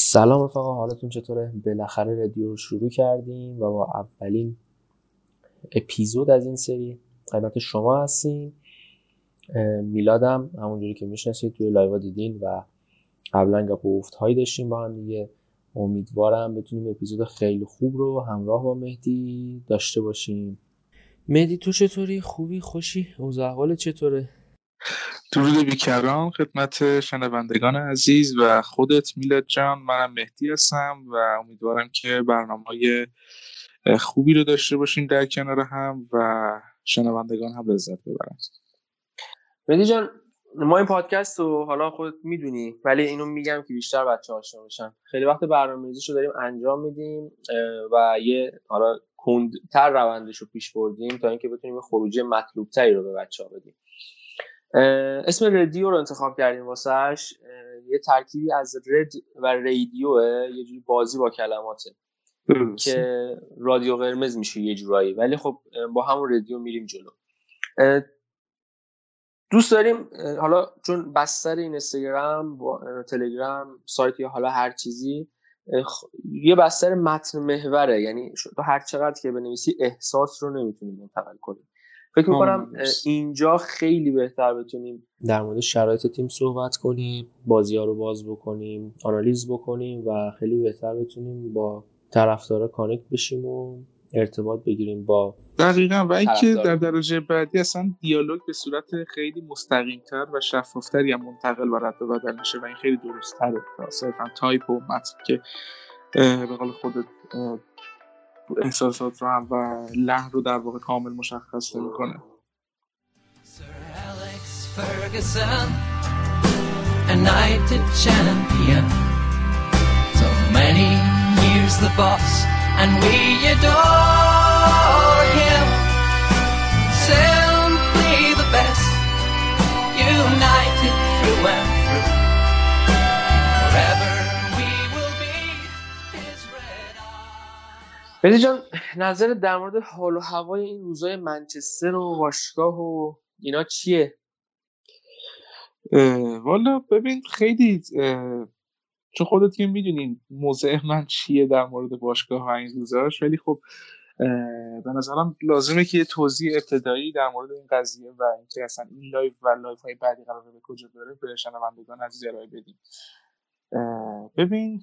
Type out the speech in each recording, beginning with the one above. سلام رفقا، حالتون چطوره؟ بالاخره رادیو رو شروع کردیم و با اولین اپیزود از این سری خدمت شما هستیم. میلادم همونجوری که میشناسید توی لایو دیدین و قبلا گپ و گفت‌هایی داشتیم با هم دیگه. امیدوارم بتونیم اپیزود خیلی خوب رو همراه با مهدی داشته باشیم. مهدی تو چطوری؟ خوبی؟ خوشی؟ اوضاع احوالت چطوره؟ درود بیکران خدمت شنوندگان عزیز و خودت میلاد جان. منم مهدی هستم و امیدوارم که برنامه‌های خوبی رو داشته باشیم در کنار هم و شنوندگان هم لذت ببرن. مهدی جان، ما این پادکست رو حالا خودت میدونی، ولی اینو میگم که بیشتر بچه آشنا بشن. خیلی وقت برنامه‌ریزیشو داریم انجام میدیم و یه حالا کندتر روندشو پیش بردیم تا اینکه بتونیم خروجی مطلوب‌تری رو به بچه‌ها بدیم. اسم رادیو رو انتخاب کردیم واسهش. یه ترکیبی از رد و رادیوه، یه جوری بازی با کلماته که رادیو قرمز میشه یه جورایی، ولی خب با همون رادیو میریم جلو. دوست داریم حالا چون بستر اینستاگرام، تلگرام، سایت یا حالا هر چیزی یه بستر متن محوره، یعنی تو هر چقدر که بنویسی احساس رو نمیتونی منتقل کنی. فکر می‌کنم اینجا خیلی بهتر بتونیم در مورد شرایط تیم صحبت کنیم، بازی‌ها رو باز بکنیم، آنالیز بکنیم و خیلی بهتر بتونیم با طرفدارا کانکت بشیم و ارتباط بگیریم با دقیقاً. و اینکه در درجه بعدی اصلا دیالوگ به صورت خیلی مستقیم‌تر و شفاف‌تری هم منتقل و رد و بدل میشه و این خیلی درست‌تره تا صرفاً تایپ و متن که به قول خودت احساسات رو هم و لحن رو در واقع کامل مشخص میکنه. مهدی جان، نظرت در مورد حال و هوای این روزای منچستر و باشگاه و اینا چیه؟ والا ببین، خیلی چون خودت که میدونین موضع من چیه در مورد باشگاه و این روزاش، ولی خب به نظرم لازمه که یه توضیح ابتدایی در مورد این قضیه و اینکه اصلا این لایو و لایف های بعدی قراره به کجا بره به شنوندگان عزیز ارائه بدیم. ببین،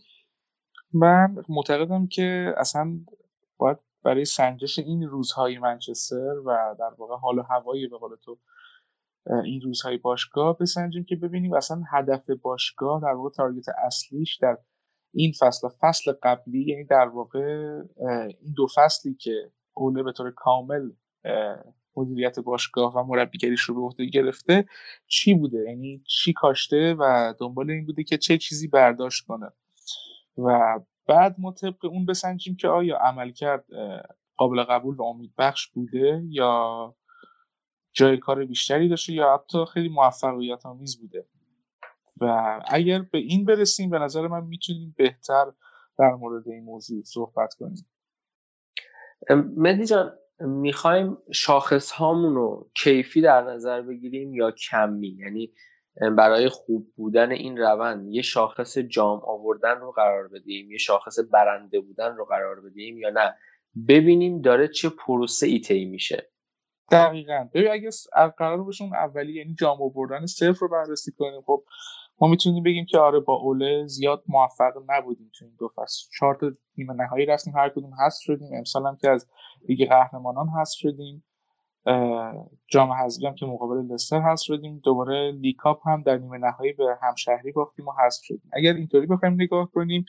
من معتقدم که اصلا باید برای سنجش این روزهای منچستر و در واقع حال و هوای به قول تو این روزهای باشگاه بسنجیم که ببینیم اصلا هدف باشگاه در واقع تارگت اصلیش در این فصل و فصل قبلی، یعنی در واقع این دو فصلی که اوله به طور کامل مدیریت باشگاه و مربیگریش رو به عهده گرفته چی بوده، یعنی چی کاشته و دنبال این بوده که چه چیزی برداشت کنه و بعد ما طبق اون بسنجیم که آیا عملکرد قابل قبول و امیدبخش بوده یا جای کار بیشتری داشته یا حتی خیلی موفقیت آمیز بوده. و اگر به این برسیم به نظر من میتونیم بهتر در مورد این موضوع صحبت کنیم. مهدی جان، میخوایم شاخص هامون رو کیفی در نظر بگیریم یا کمی؟ یعنی برای خوب بودن این روند یه شاخص جام آوردن رو قرار بدیم، یه شاخص برنده بودن رو قرار بدیم، یا نه ببینیم داره چه پروسه ای طی میشه؟ دقیقاً. ببین، اگه قرار بشون اولی یعنی جام آوردن صفر رو بررسی کنیم، خب ما میتونیم بگیم که آره با اوله زیاد موفق نبودیم تو این دو فصل. 4 تا نیمه نهایی رفتیم، هر کدوم حذف شدیم، امسال هم که از لیگ قهرمانان حذف شدیم، جام حذفی هم که مقابل لستر حذف شدیم، دوباره لیگ کاپ هم در نیمه نهایی به همشهری باختیم و حذف شدیم. اگر اینطوری بخوایم نگاه کنیم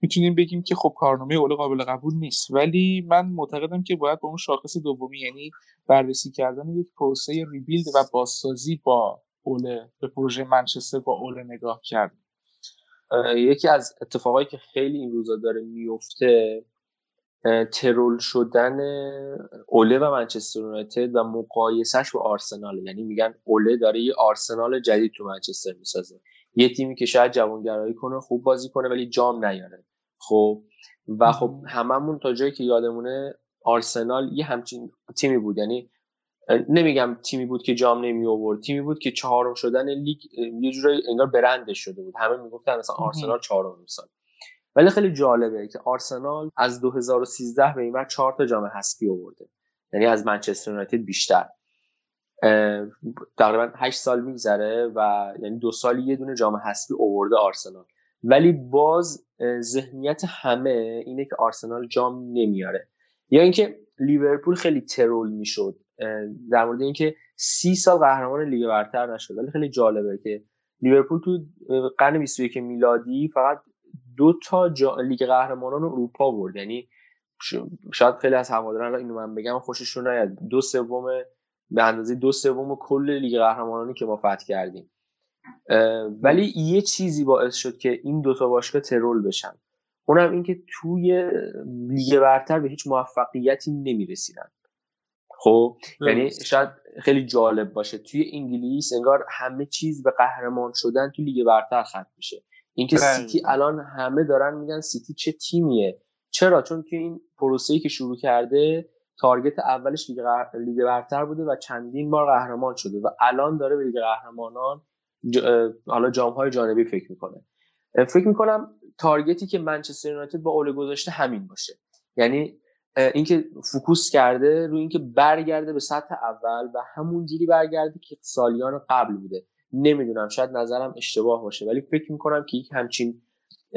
میتونیم بگیم که خب کارنامه اول قابل قبول نیست، ولی من معتقدم که باید با اون شاخص دومی یعنی بررسی کردن یک پروسه ریبیلد و بازسازی با اول به پروژه منچستر با اول نگاه کرد. یکی از اتفاقایی که خیلی این روزا داره میفته ترول شدن اوله و منچستر یونایتد و مقایسهش با آرسنال. یعنی میگن اوله داره یه آرسنال جدید تو منچستر میسازه، یه تیمی که شاید جوانگرایی کنه، خوب بازی کنه ولی جام نیاره. خب و خب هممون تا جایی که یادمونه آرسنال یه همچین تیمی بود، یعنی نمیگم تیمی بود که جام نمی آورد، تیمی بود که چهارم شدن لیگ یه جوری انگار برندش شده بود، همه میگفتن اصلا آرسنال چهارم امسال. ولی خیلی جالبه که آرسنال از 2013 به این بعد 4 تا جام حذفی آورده، یعنی از منچستر یونایتد بیشتر. تقریبا 8 سال میگذره و یعنی 2 سال یه دونه جام حذفی آورده آرسنال، ولی باز ذهنیت همه اینه که آرسنال جام نمیاره. یا اینکه لیورپول خیلی ترول میشد در مورد اینکه 30 سال قهرمان لیگ برتر نشد، ولی خیلی جالبه که لیورپول تو قرن 21 میلادی فقط 2 تا لیگ قهرمانان اروپا برد. یعنی شاید خیلی از هواداران اینو من بگم خوششون نیاد، 2/3 به اندازه 2/3 کل لیگ قهرمانانی که ما فتح کردیم. ولی یه چیزی باعث شد که این 2 تا باشگاه ترول بشن، اونم این که توی لیگ برتر به هیچ موفقیتی نمیرسیدن. خب یعنی شاید خیلی جالب باشه توی انگلیس انگار همه چیز به قهرمان شدن توی لیگ برتر ختم میشه. اینکه سیتی الان همه دارن میگن سیتی چه تیمیه، چرا؟ چون که این پروسه‌ای که شروع کرده تارگت اولش لیگ برتر بوده و چندین بار قهرمان شده و الان داره به لیگ قهرمانان حالا جام‌های جانبی فکر میکنه. فکر میکنم تارگتی که منچستر یونایتد با اوله گذاشته همین باشه، یعنی اینکه فوکوس کرده روی اینکه برگرده به سطح اول و همون جوری برگرده که سالیان قبل بوده. نمیدونم، شاید نظرم اشتباه باشه، ولی فکر میکنم که یک همچین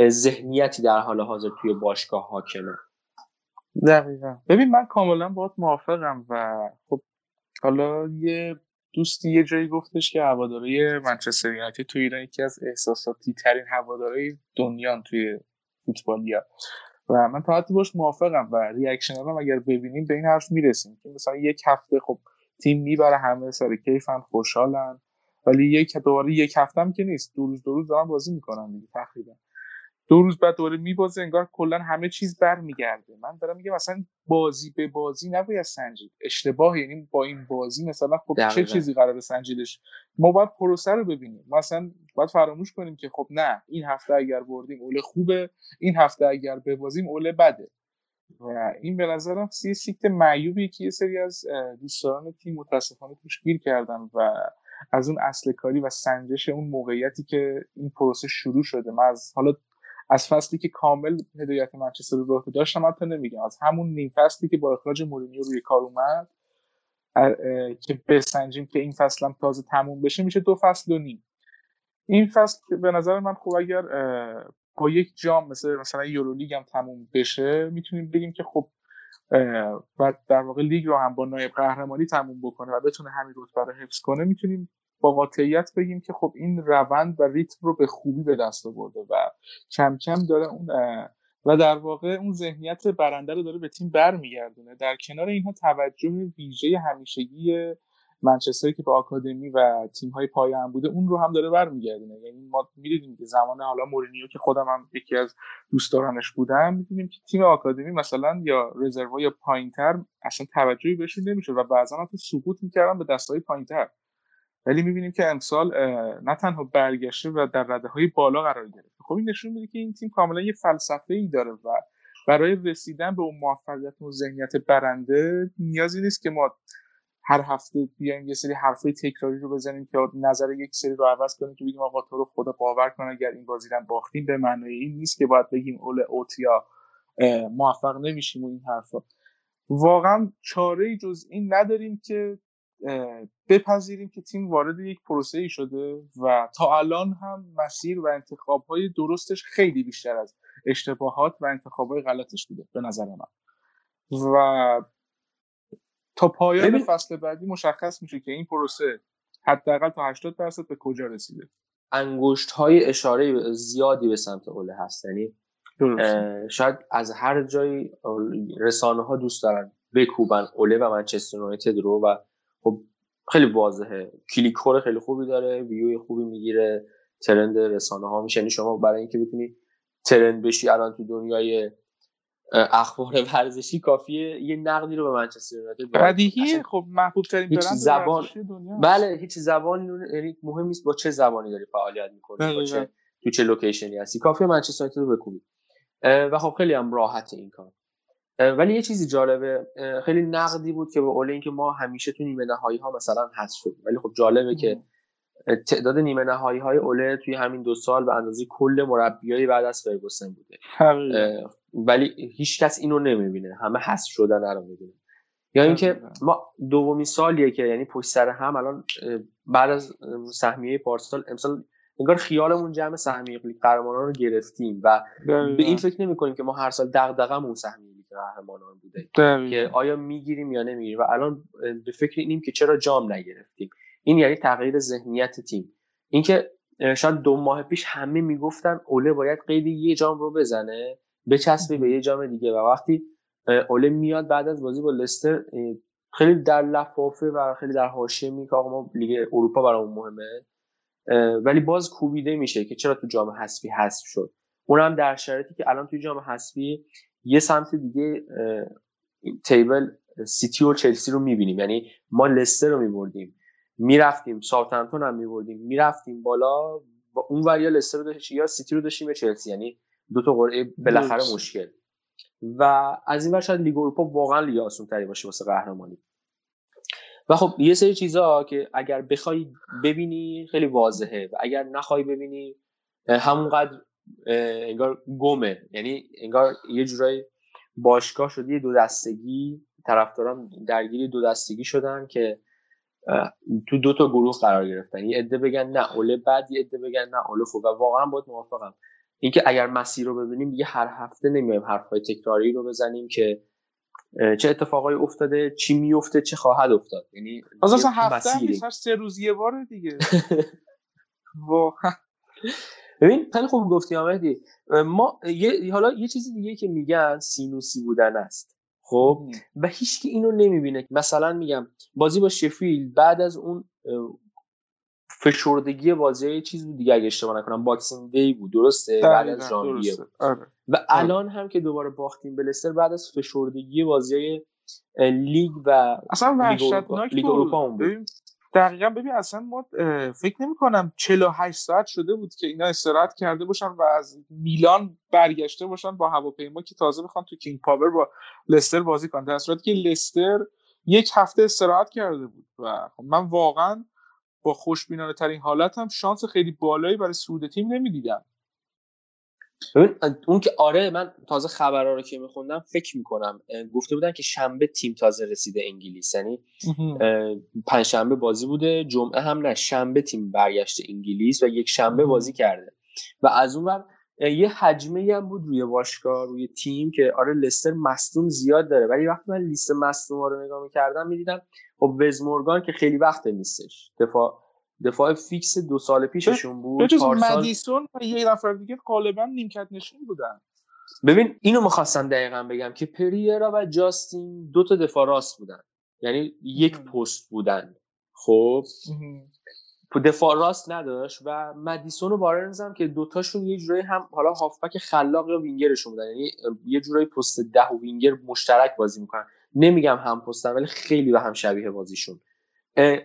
ذهنیتی در حال حاضر توی باشگاه حاکمه. دقیقاً. ببین من کاملا باهات موافقم و خب حالا یه دوستی یه جایی گفتش که هواداری منچستر یونایتد توی ایران یکی از احساساتی ترین هواداری دنیا توی فوتبالیا و من تا حدی باش موافقم و ریاکشن‌ها اگر ببینیم به این حرف میرسیم که مثلا یک هفته خب تیم میبره همه سر کیفن خوشحالن، ولی دوباره یک هفته هم که نیست، دو روز دارن بازی میکنن دیگه، تقریبا 2 روز بعد دوباره میبازه، انگار کلا همه چیز برمیگرده. من دارم میگم مثلا بازی به بازی نباید سنجید، اشتباه. یعنی با این بازی مثلا خب چه چیزی قراره سنجیدش؟ ما باید پروسه رو ببینیم، مثلا باید فراموش کنیم که خب نه این هفته اگر بردیم اوله خوبه، این هفته اگر ببازیم اوله بده. و این به نظرم سیکت معیوبی که یه سری از دوستان تیم متاسفانه توش گیر کردن و از اون اصل کاری و سنجش اون موقعیتی که این پروسه شروع شده. من از فصلی که کامل هدایت منچستر رو داشتم حتی نمیگم، از همون نیم فصلی که با اخراج مورینیو روی کار اومد که بسنجیم که این فصل هم تازه تموم بشه، میشه 2.5 فصل. این فصل به نظر من خب اگر با یک جام مثلا یورولیگ هم تموم بشه میتونیم بگیم که خب و در واقع لیگ رو هم با نایب قهرمانی تموم بکنه و بتونه همین رتبه رو حفظ کنه، میتونیم با قاطعیت بگیم که خب این روند و ریتم رو به خوبی به دست آورده و کم کم داره اون و در واقع اون ذهنیت برنده رو داره به تیم برمیگردونه. در کنار اینها توجه ویژه همیشگی منچستر که به آکادمی و تیم‌های پایه‌ام بوده اون رو هم داره برمیگردونه. یعنی ما می‌دیدیم که زمان حالا مورینیو که خودم هم یکی از دوستدارانش بودم، می‌دیدیم که تیم آکادمی مثلا یا رزرو یا پایین‌تر اصلا توجهی بهشون نمی‌شد و بعضا هم سقوط می‌کردن به دست‌های پایین‌تر، ولی می‌بینیم که امسال نه تنها برگشته و در رده‌های بالا قرار گرفته. خب این نشون میده که این تیم کاملا یه فلسفه‌ای داره و برای رسیدن به اون موفقیت و ذهنیت برنده نیازی نیست که ما هر هفته بیایم یه سری حرفای تکراری رو بزنیم که نظر یک سری رو عوض کنیم که بگیم آقا تو رو خدا باور کن اگر این بازی رو باختیم به معنای این نیست که باید بگیم اول اوت یا موفق نمیشیم و این حرفا. واقعا چاره‌ای جز این نداریم که بپذیریم که تیم وارد یک پروسه‌ای شده و تا الان هم مسیر و انتخاب‌های درستش خیلی بیشتر از اشتباهات و انتخاب‌های غلطش بوده به نظر من و تا پایان فصل بعدی مشخص میشه که این پروسه حداقل تا 80% به کجا رسیده. انگشت‌های اشاره زیادی به سمت اوله هست، یعنی شاید از هر جای رسانه‌ها دوست دارن بکوبن اوله و منچستر یونایتد رو و خب خیلی واضحه، کلیکور خیلی خوبی داره، ویو خوبی میگیره، ترند رسانه‌ها میشه. یعنی شما برای اینکه بتونی ترند بشی الان تو دنیای اخبار ورزشی کافیه یه نقدی رو به منچستر یونایتد بدیهیه. خب محبوب ترین برند زبان دنیا، بله، هیچ زبانی مهم نیست با چه زبانی داری فعالیت می‌کنی، با چه تو چه لوکیشنی هستی، کافیه منچستر یونایتد رو بکوبی و خب خیلی هم راحت این کار. ولی یه چیزی جالبه، خیلی نقدی بود که به اول اینکه ما همیشه تو نیمه نهایی ها مثلا حذف شدیم، ولی خب جالبه که تعداد نیمه نهایی های اوله توی همین دو سال به اندازه کل مربیای بعد از فرگوسن بوده، ولی هیچ کس اینو نمیبینه، همه حذف شدن رو میبینه. یا اینکه ما دومین سالیه که یعنی پشت سر هم الان بعد از سهمیه پارسال امسال انگار خیالمون جمع سهمیه لیگ قهرمانان رو گرفتیم و به این فکر نمی‌کنیم که ما هر سال دغدغه‌مون سهمیه لیگ قهرمانان بوده که آیا میگیریم یا نمیگیریم و الان به فکر اینیم که چرا جام نگرفتیم. این یعنی تغییر ذهنیت تیم. اینکه شاید دو ماه پیش همه میگفتن اوله باید قید یه جام رو بزنه، بچسبه به یه جام دیگه، و وقتی اوله میاد بعد از بازی با لستر خیلی در لفافه و خیلی در حاشیه میگه آقا ما لیگ اروپا برامون مهمه، ولی باز کوبیده میشه که چرا تو جام حذفی حذف شد. اونم در شرایطی که الان تو جام حذفی یه سمت دیگه تیبل سیتی و چلسی رو میبینیم، یعنی ما لستر رو میبردیم میرفتیم، ساوثهمپتون هم میبردیم میرفتیم بالا، و اون ور یا لستر رو داشتیم یا سیتی رو داشتیم یا چلسی، یعنی دو تا قرعه بالاخره مشکل. و از این ور شاید لیگ اروپا واقعا لیگ آسون‌تری باشه واسه قهرمانی. و خب یه سری چیزا که اگر بخوای ببینی خیلی واضحه و اگر نخوای ببینی همونقدر انگار گمه، یعنی انگار یه جورایی باشگاه شده یه دو دستگی، طرفداران درگیری دو دستگی شدن که تو دو تا گروه قرار گرفتن، یه عده بگن نه اوله بد، یه عده بگن نه اوله خوب. و واقعا باید موافقم اینکه اگر مسیر رو ببینیم دیگه هر هفته نمیایم حرفای تکراری رو بزنیم که چه اتفاقایی افتاده، چی میفته، چه خواهد افتاد. یعنی اصلا هفته نیست، هر سه روز یه بار دیگه. واقعا ببین خیلی خوب گفتی مهدی. ما حالا یه چیزی دیگه که میگن سینوسی بودن است. خب و هیچ کی اینو نمیبینه. مثلا میگم بازی با شفیلد بعد از اون فشردگی بازی یه چیز بود دیگه اگه اشتباه نکنم، باکسینگ دی بود درسته، بعد از ژانویه بود. و الان هم که دوباره باختیم به لستر بعد از فشردگی بازی لیگ و اصلا وحشتناک لیگ اروپا بود. دقیقاً ببین اصلا ما فکر نمی‌کنم 48 ساعت شده بود که اینا استراحت کرده باشن و از میلان برگشته باشن با هواپیما که تازه بخوان تو کینگ پاور با لستر بازی کنن، در صورتی که لستر یک هفته استراحت کرده بود. و من واقعاً با خوشبینانه ترین حالتم شانس خیلی بالایی برای صعود تیم نمیدیدم. اون که آره من تازه خبرها رو که میخوندم فکر میکنم گفته بودن که شنبه تیم تازه رسیده انگلیس، یعنی پنجشنبه بازی بوده، جمعه هم نه، شنبه تیم برگشته انگلیس و یک شنبه بازی کرده. و از اون ور یه حجمه‌ای هم بود روی باشگاه روی تیم که آره لستر مصدوم زیاد داره، ولی وقتی من لیست مصدوم‌ها رو نگاه می‌کردم می‌دیدم خب وز مورگان که خیلی وقت نیستش، دفاع فیکس دو سال پیششون بود، چهار سال مدیسون و یه نفر دیگه غالباً نیمکت نشین بودن. ببین اینو می‌خواستم دقیقاً بگم که پریرا و جاستین دو تا دفاع راست بودن، یعنی یک پست بودن. خب دفاع راست نداشت و مدیسون و بارنز هم که دوتاشون یه جورایی هم حالا هافبک خلاق یا وینگرشون بودن، یعنی یه جورایی پست 10 و وینگر مشترک بازی میکنن، نمیگم هم پستن ولی خیلی به هم شبیه بازیشون.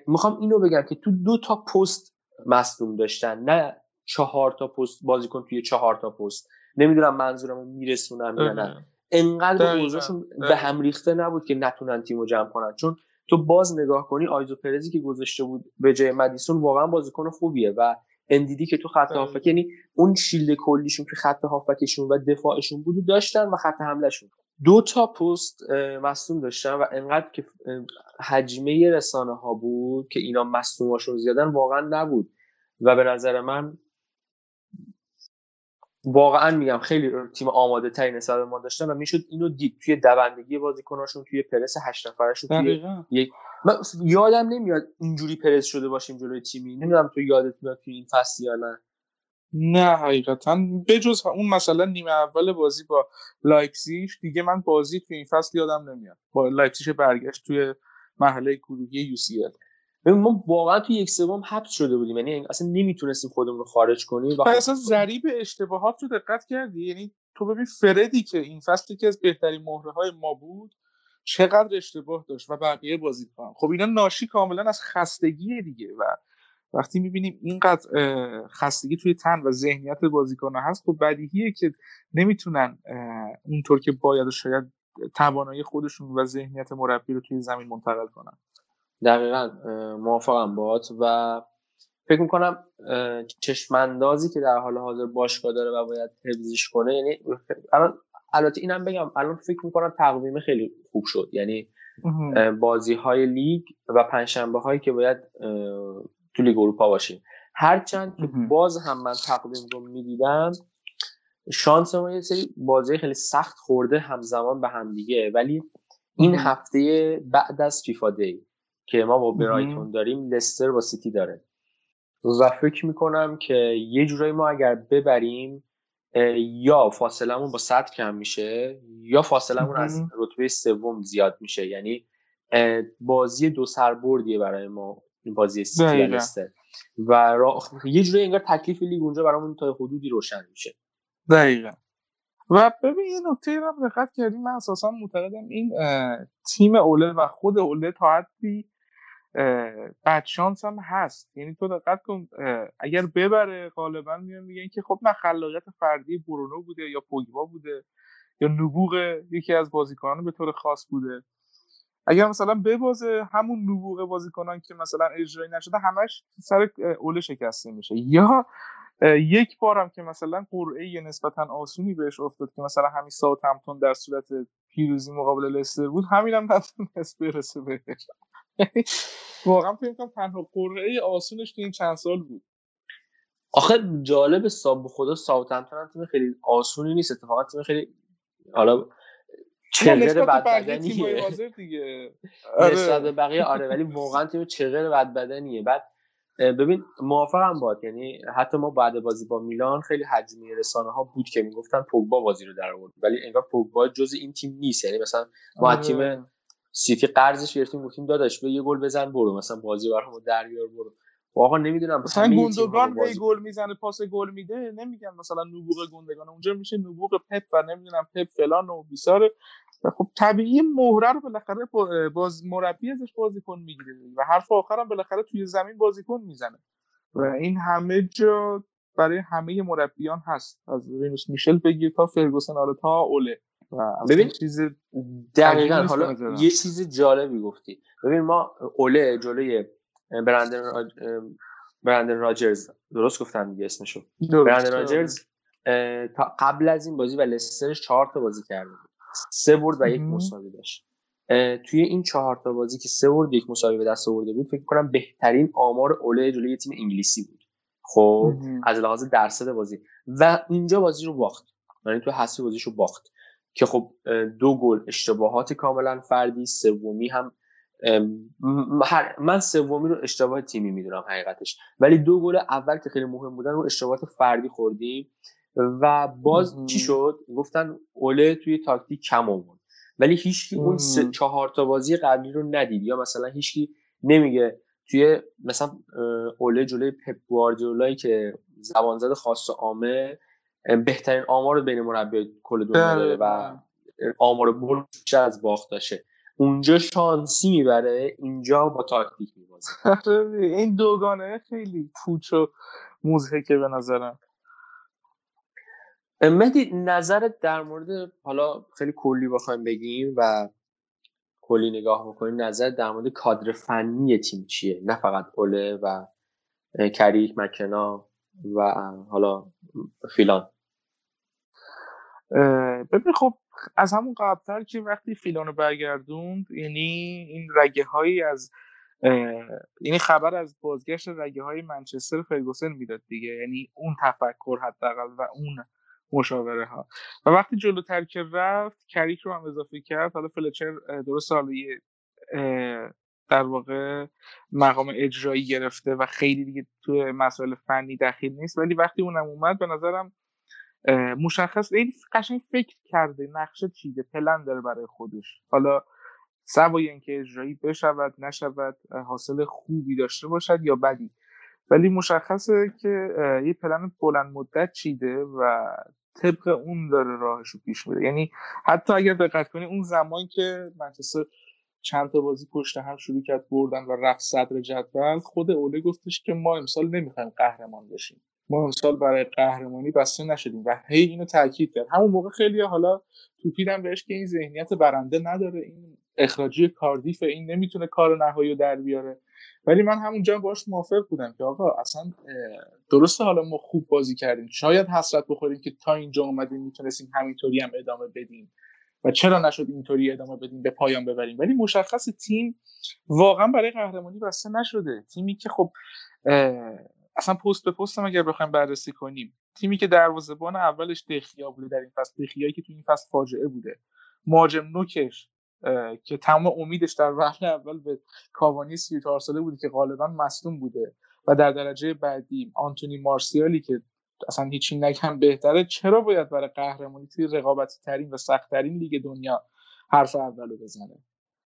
میخوام اینو بگم که تو دو تا پست مصدوم داشتن، نه 4 تا پست بازیکن توی 4 تا پست. نمیدونم منظورمو میرسونم یا نه. انقدر موضوعشون به هم ریخته نبود که نتونن تیمو جمع کنن، چون تو باز نگاه کنی آیزو پرزی که گذاشته بود به جای مدیسون واقعا بازیکن خوبیه و اندیدی که تو خط هافبک، یعنی اون شیلد کلیشون که خط هافبکشون و دفاعشون بود داشتن و خط حملهشون دو تا پست مصدوم داشتن و انقدر که حجمه رسانه ها بود که اینا مصدوماشون زیادن واقعا نبود. و به نظر من واقعا میگم خیلی تیم آماده ترین حساب ما داشتن و میشد اینو دید توی دوندگی بازیکناشون، توی پرس 8 نفرهشون. من یادم نمیاد اینجوری پرس شده باشیم جلوی تیمی. نمیدونم تو یادت میاد توی این فصل یا نه. نه حقیقتا بجز اون مثلا نیمه اول بازی با لایپزیگ دیگه من بازی توی این فصل یادم نمیاد با لایپزیگ برگشت توی مرحله گروهی UCL. ما واقعا تو یک سوم حبس شده بودیم، یعنی اصلا نمیتونستیم خودمون رو خارج کنیم. اصلا ضریب اشتباهات رو دقت کردی؟ یعنی تو ببین فردی که این فصل یکی از بهترین مهره‌های ما بود چقدر اشتباه داشت و بقیه بازیکن‌ها. خب اینا ناشی کاملا از خستگی دیگه، و وقتی میبینیم اینقدر خستگی توی تن و ذهنیت بازیکن‌ها هست خب بدیهیه که نمیتونن اونطور که باید شاید توانایی خودشون و ذهنیت مربی رو توی زمین منتقل کنن. دقیقاً موافقم باهات. و فکر میکنم چشمندازی که در حال حاضر باشگاه داره و باید حفظش کنه، یعنی الان البته اینم بگم الان فکر میکنم تقویم خیلی خوب شد، یعنی بازی های لیگ و پنجشنبه هایی که باید تو لیگ اروپا باشیم، هرچند که باز هم من تقویم رو میدیدم شانس ما یه سری بازی خیلی سخت خورده همزمان به هم دیگه، ولی این هفته بعد از فیفا دی که ما با برایتون داریم، لستر با سیتی داره و فکر میکنم که یه جورایی ما اگر ببریم یا فاصلمون با 100 کم میشه یا فاصلمون از رتبه سوم زیاد میشه، یعنی بازی دو سربردیه برای ما این بازی سیتی لستر و یه جورایی انگار تکلیف لیگ اونجا برامون تا حدودی روشن میشه. دقیقا. و ببین یه نکته رو دقت کردیم، من اساسا معتقدم این تیم اوله و خود اوله تا حدی بدشانس هم هست، یعنی تو دقت کن اگر ببره غالبا میگن که خب نه خلاقیت فردی برونو بوده یا پوگبا بوده یا نبوغ یکی از بازیکنان به طور خاص بوده، اگر مثلا ببازه همون نبوغ بازیکنان که مثلا اجرایی نشده همش سر اوله شکسته میشه، یا یک بارم که مثلا قرعه نسبتا آسونی بهش افتاد که مثلا همین ساوثهمپتون در صورت پیروزی مقابل لستر بود، همینم نتونست برسه بهش. واقعا فکر می‌کنم تنها قرعه آسونش تو این چند سال بود. آخه جالب حساب خدا ساوثهمپتون هم تیم خیلی آسونی نیست، اتفاقا تیم خیلی حالا چغر بد بدنیه نسبت به بقیه، آره ولی واقعا تیم چغر بد بدنیه. بعد ببین موافقم باهات، یعنی حتی ما بعد بازی با میلان خیلی حجمی رسانه‌ها بود که میگفتن پوگبا بازی رو در آورد، ولی انگار پوگبا جز این تیم نیست، یعنی مثلا ما تیم سیتی قرضش گرفتیم گفتیم داداش به یه گل بزن برو مثلا بازی برامو در بیار برو، واقعا نمیدونم مثلا گوندوگان به گل میزنه پاس گل میده نمیگن مثلا نبوغ گوندوگان اونجا میشه نبوغ پپ و نمیدونم پپ فلان و بیساره، خب طبیعی مهره رو بالاخره باز مربی ازش بازیکن میگیره و حرف آخرام بالاخره توی زمین بازیکن میزنه و این همه جا برای همه مربیان هست، از رینوس میشل بگیر تا فرگوسن آره تا اوله. ببین چیز دقیقاً حالا یه چیز جالبی گفتی، ببین ما اوله جلوی برندن راجرز درست گفتم دیگه اسمشو برندن راجرز تا قبل از این بازی و لستر 4 تا بازی کرده بود، 3 برد و 1 مساوی داشت، توی این 4 تا بازی که 3 برد و 1 مساوی به دست آورده بود فکر کنم بهترین آمار اوله جلوی تیم انگلیسی بود، خب از لحاظ درصد بازی، و اینجا بازی رو باخت، یعنی تو حسی بازیشو باخت که خب 2 گل اشتباهات کاملا فردی، سومی هم من سومی رو اشتباه تیمی میدونم حقیقتش، ولی 2 گل اول که خیلی مهم بودن رو اشتباهات فردی خوردیم و باز چی شد گفتن اوله توی تاکتیک کم آورد، ولی هیچکی اون 4 تا بازی قبلی رو ندید، یا مثلا هیچکی نمیگه توی مثلا اوله جلوی پپ گواردیولا که زبانزد خاص و عامه بهترین آمار بین مربیای کل دنیا داره و آمار برد از باخت داشته، اونجا شانسی میبره اینجا با تاکتیک میبازه. این دوگانه خیلی پوچ و مضحکه به نظرم. مهدی نظرت در مورد، حالا خیلی کلی بخوایم بگیم و کلی نگاه بکنیم، نظرت در مورد کادر فنی تیم چیه؟ نه فقط اوله و کریک مکنا و حالا فیلان. ببین خب از همون قبلتر که وقتی فیلانو برگردوند، یعنی این رگه هایی از یعنی خبر از بازگشت رگه های منچستر فرگوسن میداد دیگه، یعنی اون تفکر حداقل و اون مشاوره ها، و وقتی جلوتر که رفت کریک رو هم اضافه کرد، حالا فلچر درست حالا در واقع مقام اجرایی گرفته و خیلی دیگه تو مسائل فنی دخیل نیست، ولی وقتی اونم اومد به نظرم مشخص این قشنگ فکر کرده، نقشه چیده، پلن داره برای خودش، حالا سوای اینکه اجرایی بشود نشود حاصل خوبی داشته باشد یا بدی، ولی مشخصه که یه پلن بلند مدت چیده و طبق اون داره راهشو پیش میره، یعنی حتی اگر دقت کنی اون زمان که منچستر چند تا بازی پشت هم شروع کرد بردن و رفت صدر جدول، خود اوله گفتش که ما امسال نمیخوایم قهرمان بشیم، ما امسال برای قهرمانی بسته نشدیم و هی اینو تاکید کرد. همون موقع خیلی حالا توپیدن بهش که این ذهنیت برنده نداره، این اخراجی کاردیف، این نمیتونه کار نهایی رو در بیاره، ولی من همونجا باهاش موافق بودم که آقا اصلا درسته حالا ما خوب بازی کردیم، شاید حسرت بخوریم که تا اینجا اومدیم، میتونستیم همینطوری هم ادامه بدیم و چرا نشد اینطوری ادامه بدیم به پایان ببریم، ولی مشخص تیم واقعا برای قهرمانی بسته نشده. تیمی که خب اصلا پست به پست هم اگر بخوایم بررسی کنیم، تیمی که دروازه‌بان اولش دخیا بوده در این فصل، دخیایی که تو این فصل فاجعه بوده، مهاجم نوکش که تمام امیدش در وهله اول به کاوانی 34 ساله بوده که غالبا مصدوم بوده، و در درجه بعدی آنتونی مارسیالی که اصلا هیچی نکم بهتره، چرا باید برای قهرمانی توی رقابتی ترین و سخت ترین لیگ دنیا حرف اولو بزنه؟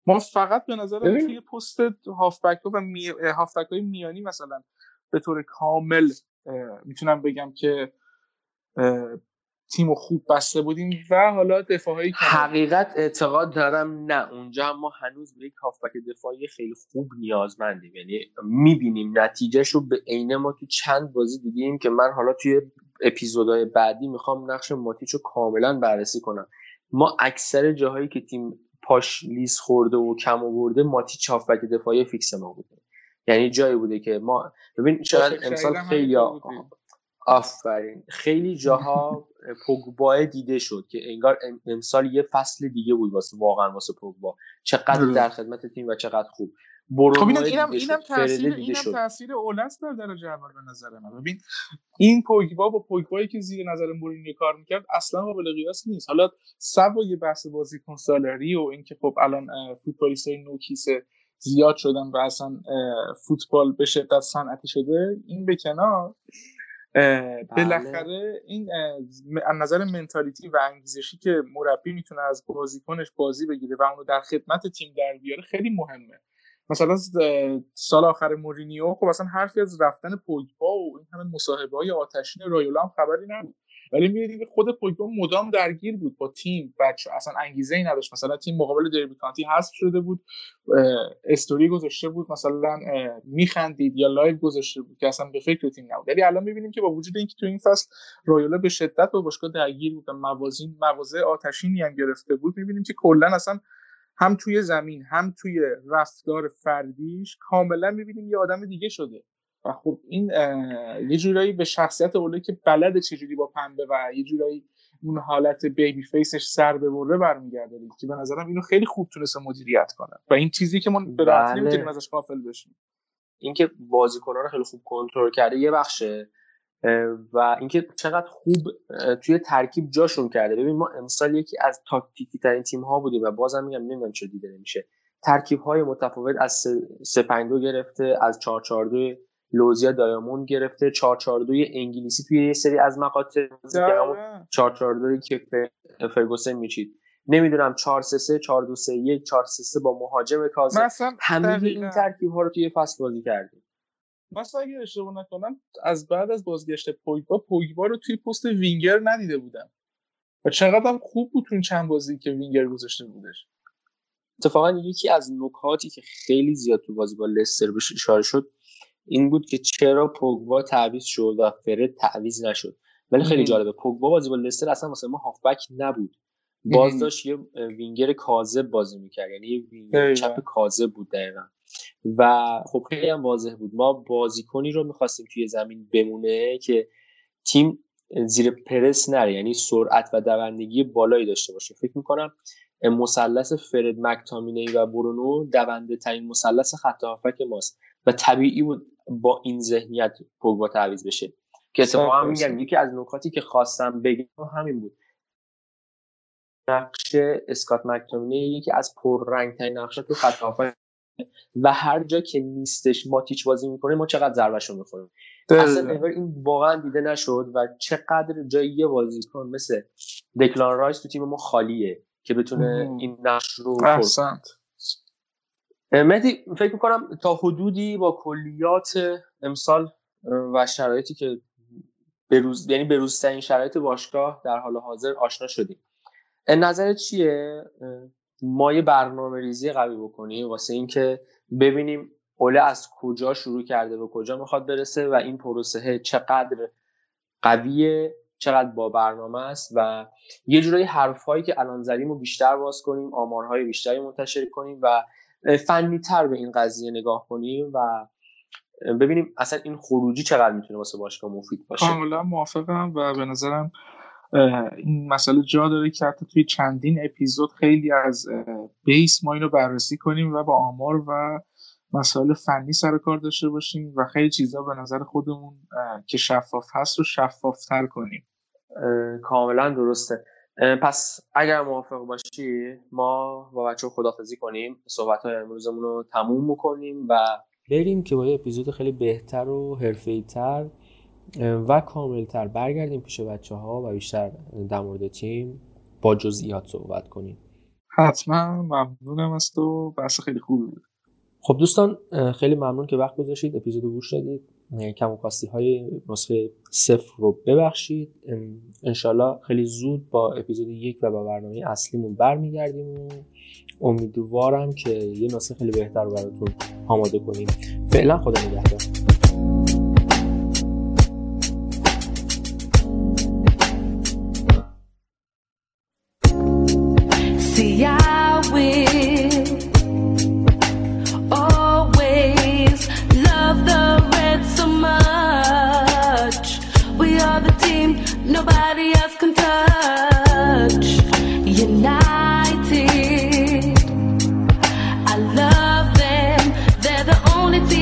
ما فقط به نظر من توی پست هافبک‌ها و هافبک‌های میانی مثلا به طور کامل میتونم بگم که تیمو خوب بسته بودیم و حالا دفاعی حقیقت اعتقاد دارم نه، اونجا هم ما هنوز به یک هافبک دفاعی خیلی خوب نیازمندیم، یعنی میبینیم نتیجهشو به عینه. ما تو چند بازی دیدیم که من حالا توی اپیزودهای بعدی میخوام نقش ماتیچو کاملا بررسی کنم. ما اکثر جاهایی که تیم پاش لیز خورده و کم آورده، ماتیچ هافبک دفاعی فیکس ما بوده، یعنی جایی بوده که ما ببین شاید امسال خیلی آفرین خیلی جاها پوگبا دیده شد که انگار امسال یه فصل دیگه بود واسه واقعا واسه پوگبا، چقدر در خدمت تیم و چقدر خوب. خب اینم تاثیر اولنس در درجه اول به نظر من. ببین این پوگبا با پوگبایی که زیر نظر مورینیو کار میکرد اصلا قابل قیاس نیست. حالا سب و یه بحث بازیکن سالاری و اینکه خب الان فوتبالیستای نوکیسه زیاد شدن و اصلا فوتبال به شدت صنعتی شده، این به کنار، بالاخره این از نظر منتالیتی و انگیزشی که مربی میتونه از بازیکنش بازی بگیره و اونو در خدمت تیم در بیاره خیلی مهمه. مثلا سال آخر مورینیو خب اصلا حرفی از رفتن پوگبا و این همه مصاحبه‌های آتشین رایولا هم خبری نبود، ولی می‌دیدیم خود پوگبا مدام درگیر بود با تیم، بچه اصلا انگیزه‌ای نداشت. مثلا تیم مقابل دربی کانتی حذف شده بود، استوری گذاشته بود مثلا میخندید یا لایو گذاشته بود که اصلا به فکر تیم نبود. ولی الان می‌بینیم که با وجود اینکه تو این فصل رایولا به شدت با باشگاه درگیر بود و موازه آتشینی هم گرفته بود، می‌بینیم که کلاً اصلا هم توی زمین هم توی رفتار فردیش کاملاً می‌بینیم یه آدم دیگه شده. و خب این یه جورایی به شخصیت اوله که بلده چجوری با پنبه و یه جورایی اون حالت بیبی فیسش سر ببره برمیگرده، که به نظرم اینو خیلی خوب تونسته مدیریت کنه و این چیزی که ما به راحتی نمیتونیم ازش غافل بشیم. اینکه بازیکن‌ها رو خیلی خوب کنترل کرده یه بخشه، و اینکه چقدر خوب توی ترکیب جاشون کرده. ببین ما امسال یکی از تاکتیکی ترین تیم‌ها بودیم و بازم میگم نمیدونم چه دیده نمیشه. ترکیب‌های متفاوت از 352 گرفته، از 442 لوزیا دایاموند گرفته، 442 انگلیسی توی یه سری از مقاطع دیگه‌مون 442 که فرگوسن میچید، نمیدونم 433 4231 433 با مهاجم کاظم، همه این ترکیب‌ها رو توی فصل بازی کردیم. مثلا اگه اشتباه نکنم از بعد از بازگشت پوگبا رو توی پست وینگر ندیده بودم و چقدرم خوب بود توی چند بازی که وینگر گذاشته بودش. اتفاقا یکی از نکاتی که خیلی زیاد تو بازی با لستر بهش اشاره شد این بود که چرا پوگبا تعویض شد و فرد تعویض نشد. ولی خیلی جالبه پوگبا بازی با لستر اصلا واسه ما هافبک نبود، باز داشت یه وینگر کاذب بازی میکرد، یعنی یه وینگر چپ کاذب بود دقیقاً. و خب خیلی هم واضح بود ما بازیکنی رو می‌خواستیم توی زمین بمونه که تیم زیر پرس نره، یعنی سرعت و دوندگی بالایی داشته باشه. فکر می‌کنم مثلث فرد، مک‌تامینی و برونو دونده ترین مثلث خط هافبک ماست و طبیعی بود با این ذهنیت پوگبا تعویض بشه. که اتفاقا میگم یکی از نکاتی که خواستم بگم همین بود. نقش اسکات مک‌تامینی یکی از پررنگ‌ترین نقش‌ها تو خط هافبک و هر جا که نیستش ماتیچ بازی میکنه ما چقدر ضربه‌شو می‌خوریم. اصلا انگار این واقعا دیده نشد و چقدر جای یه بازیکن مثل دکلان رایس تو تیم ما خالیه که بتونه این نقش رو بپرسه. مهدی فکر میکنم تا حدودی با کلیات امسال و شرایطی که بروز، یعنی بروزترین شرایط باشگاه در حال حاضر آشنا شدیم. نظرت چیه؟ ما یه برنامه ریزی قوی بکنیم واسه این که ببینیم اوله از کجا شروع کرده و کجا میخواد برسه و این پروسه چقدر قویه، چقدر با برنامه است، و یه جورایی حرفایی که الان زدیم رو بیشتر باز کنیم، آمارهای بیشتری منتشر کنیم و فنی‌تر به این قضیه نگاه کنیم و ببینیم اصلا این خروجی چقدر میتونه واسه باشگاه مفید باشه. کاملا موافقم و به نظرم این مسئله جا داره که حتی توی چندین اپیزود خیلی از بیس ما اینو بررسی کنیم و با آمار و مسائل فنی سر کار داشته باشیم و خیلی چیزا به نظر خودمون که شفاف هست رو شفاف‌تر کنیم. کاملا درسته. پس اگر موافق باشی ما با بچه‌ها خداحافظی کنیم، صحبت‌های امروزمون رو تموم بکنیم و بریم که با یه اپیزود خیلی بهتر و حرفه‌ای‌تر و کامل‌تر برگردیم پیش بچه‌ها و بیشتر در مورد تیم با جزئیات صحبت کنیم. حتما، ممنونم از تو، بحث خیلی خوبی بود. خب دوستان، خیلی ممنون که وقت گذاشتید، اپیزودو گوش دادید. کم و کاستی‌های نسخه 0 رو ببخشید. انشالله خیلی زود با اپیزود 1 و با برنامه اصلیمون برمیگردیم و امیدوارم که یه نسخه خیلی بهتر رو براتون آماده کنیم. فعلا خدا نگهدار. United, I love them, they're the only team.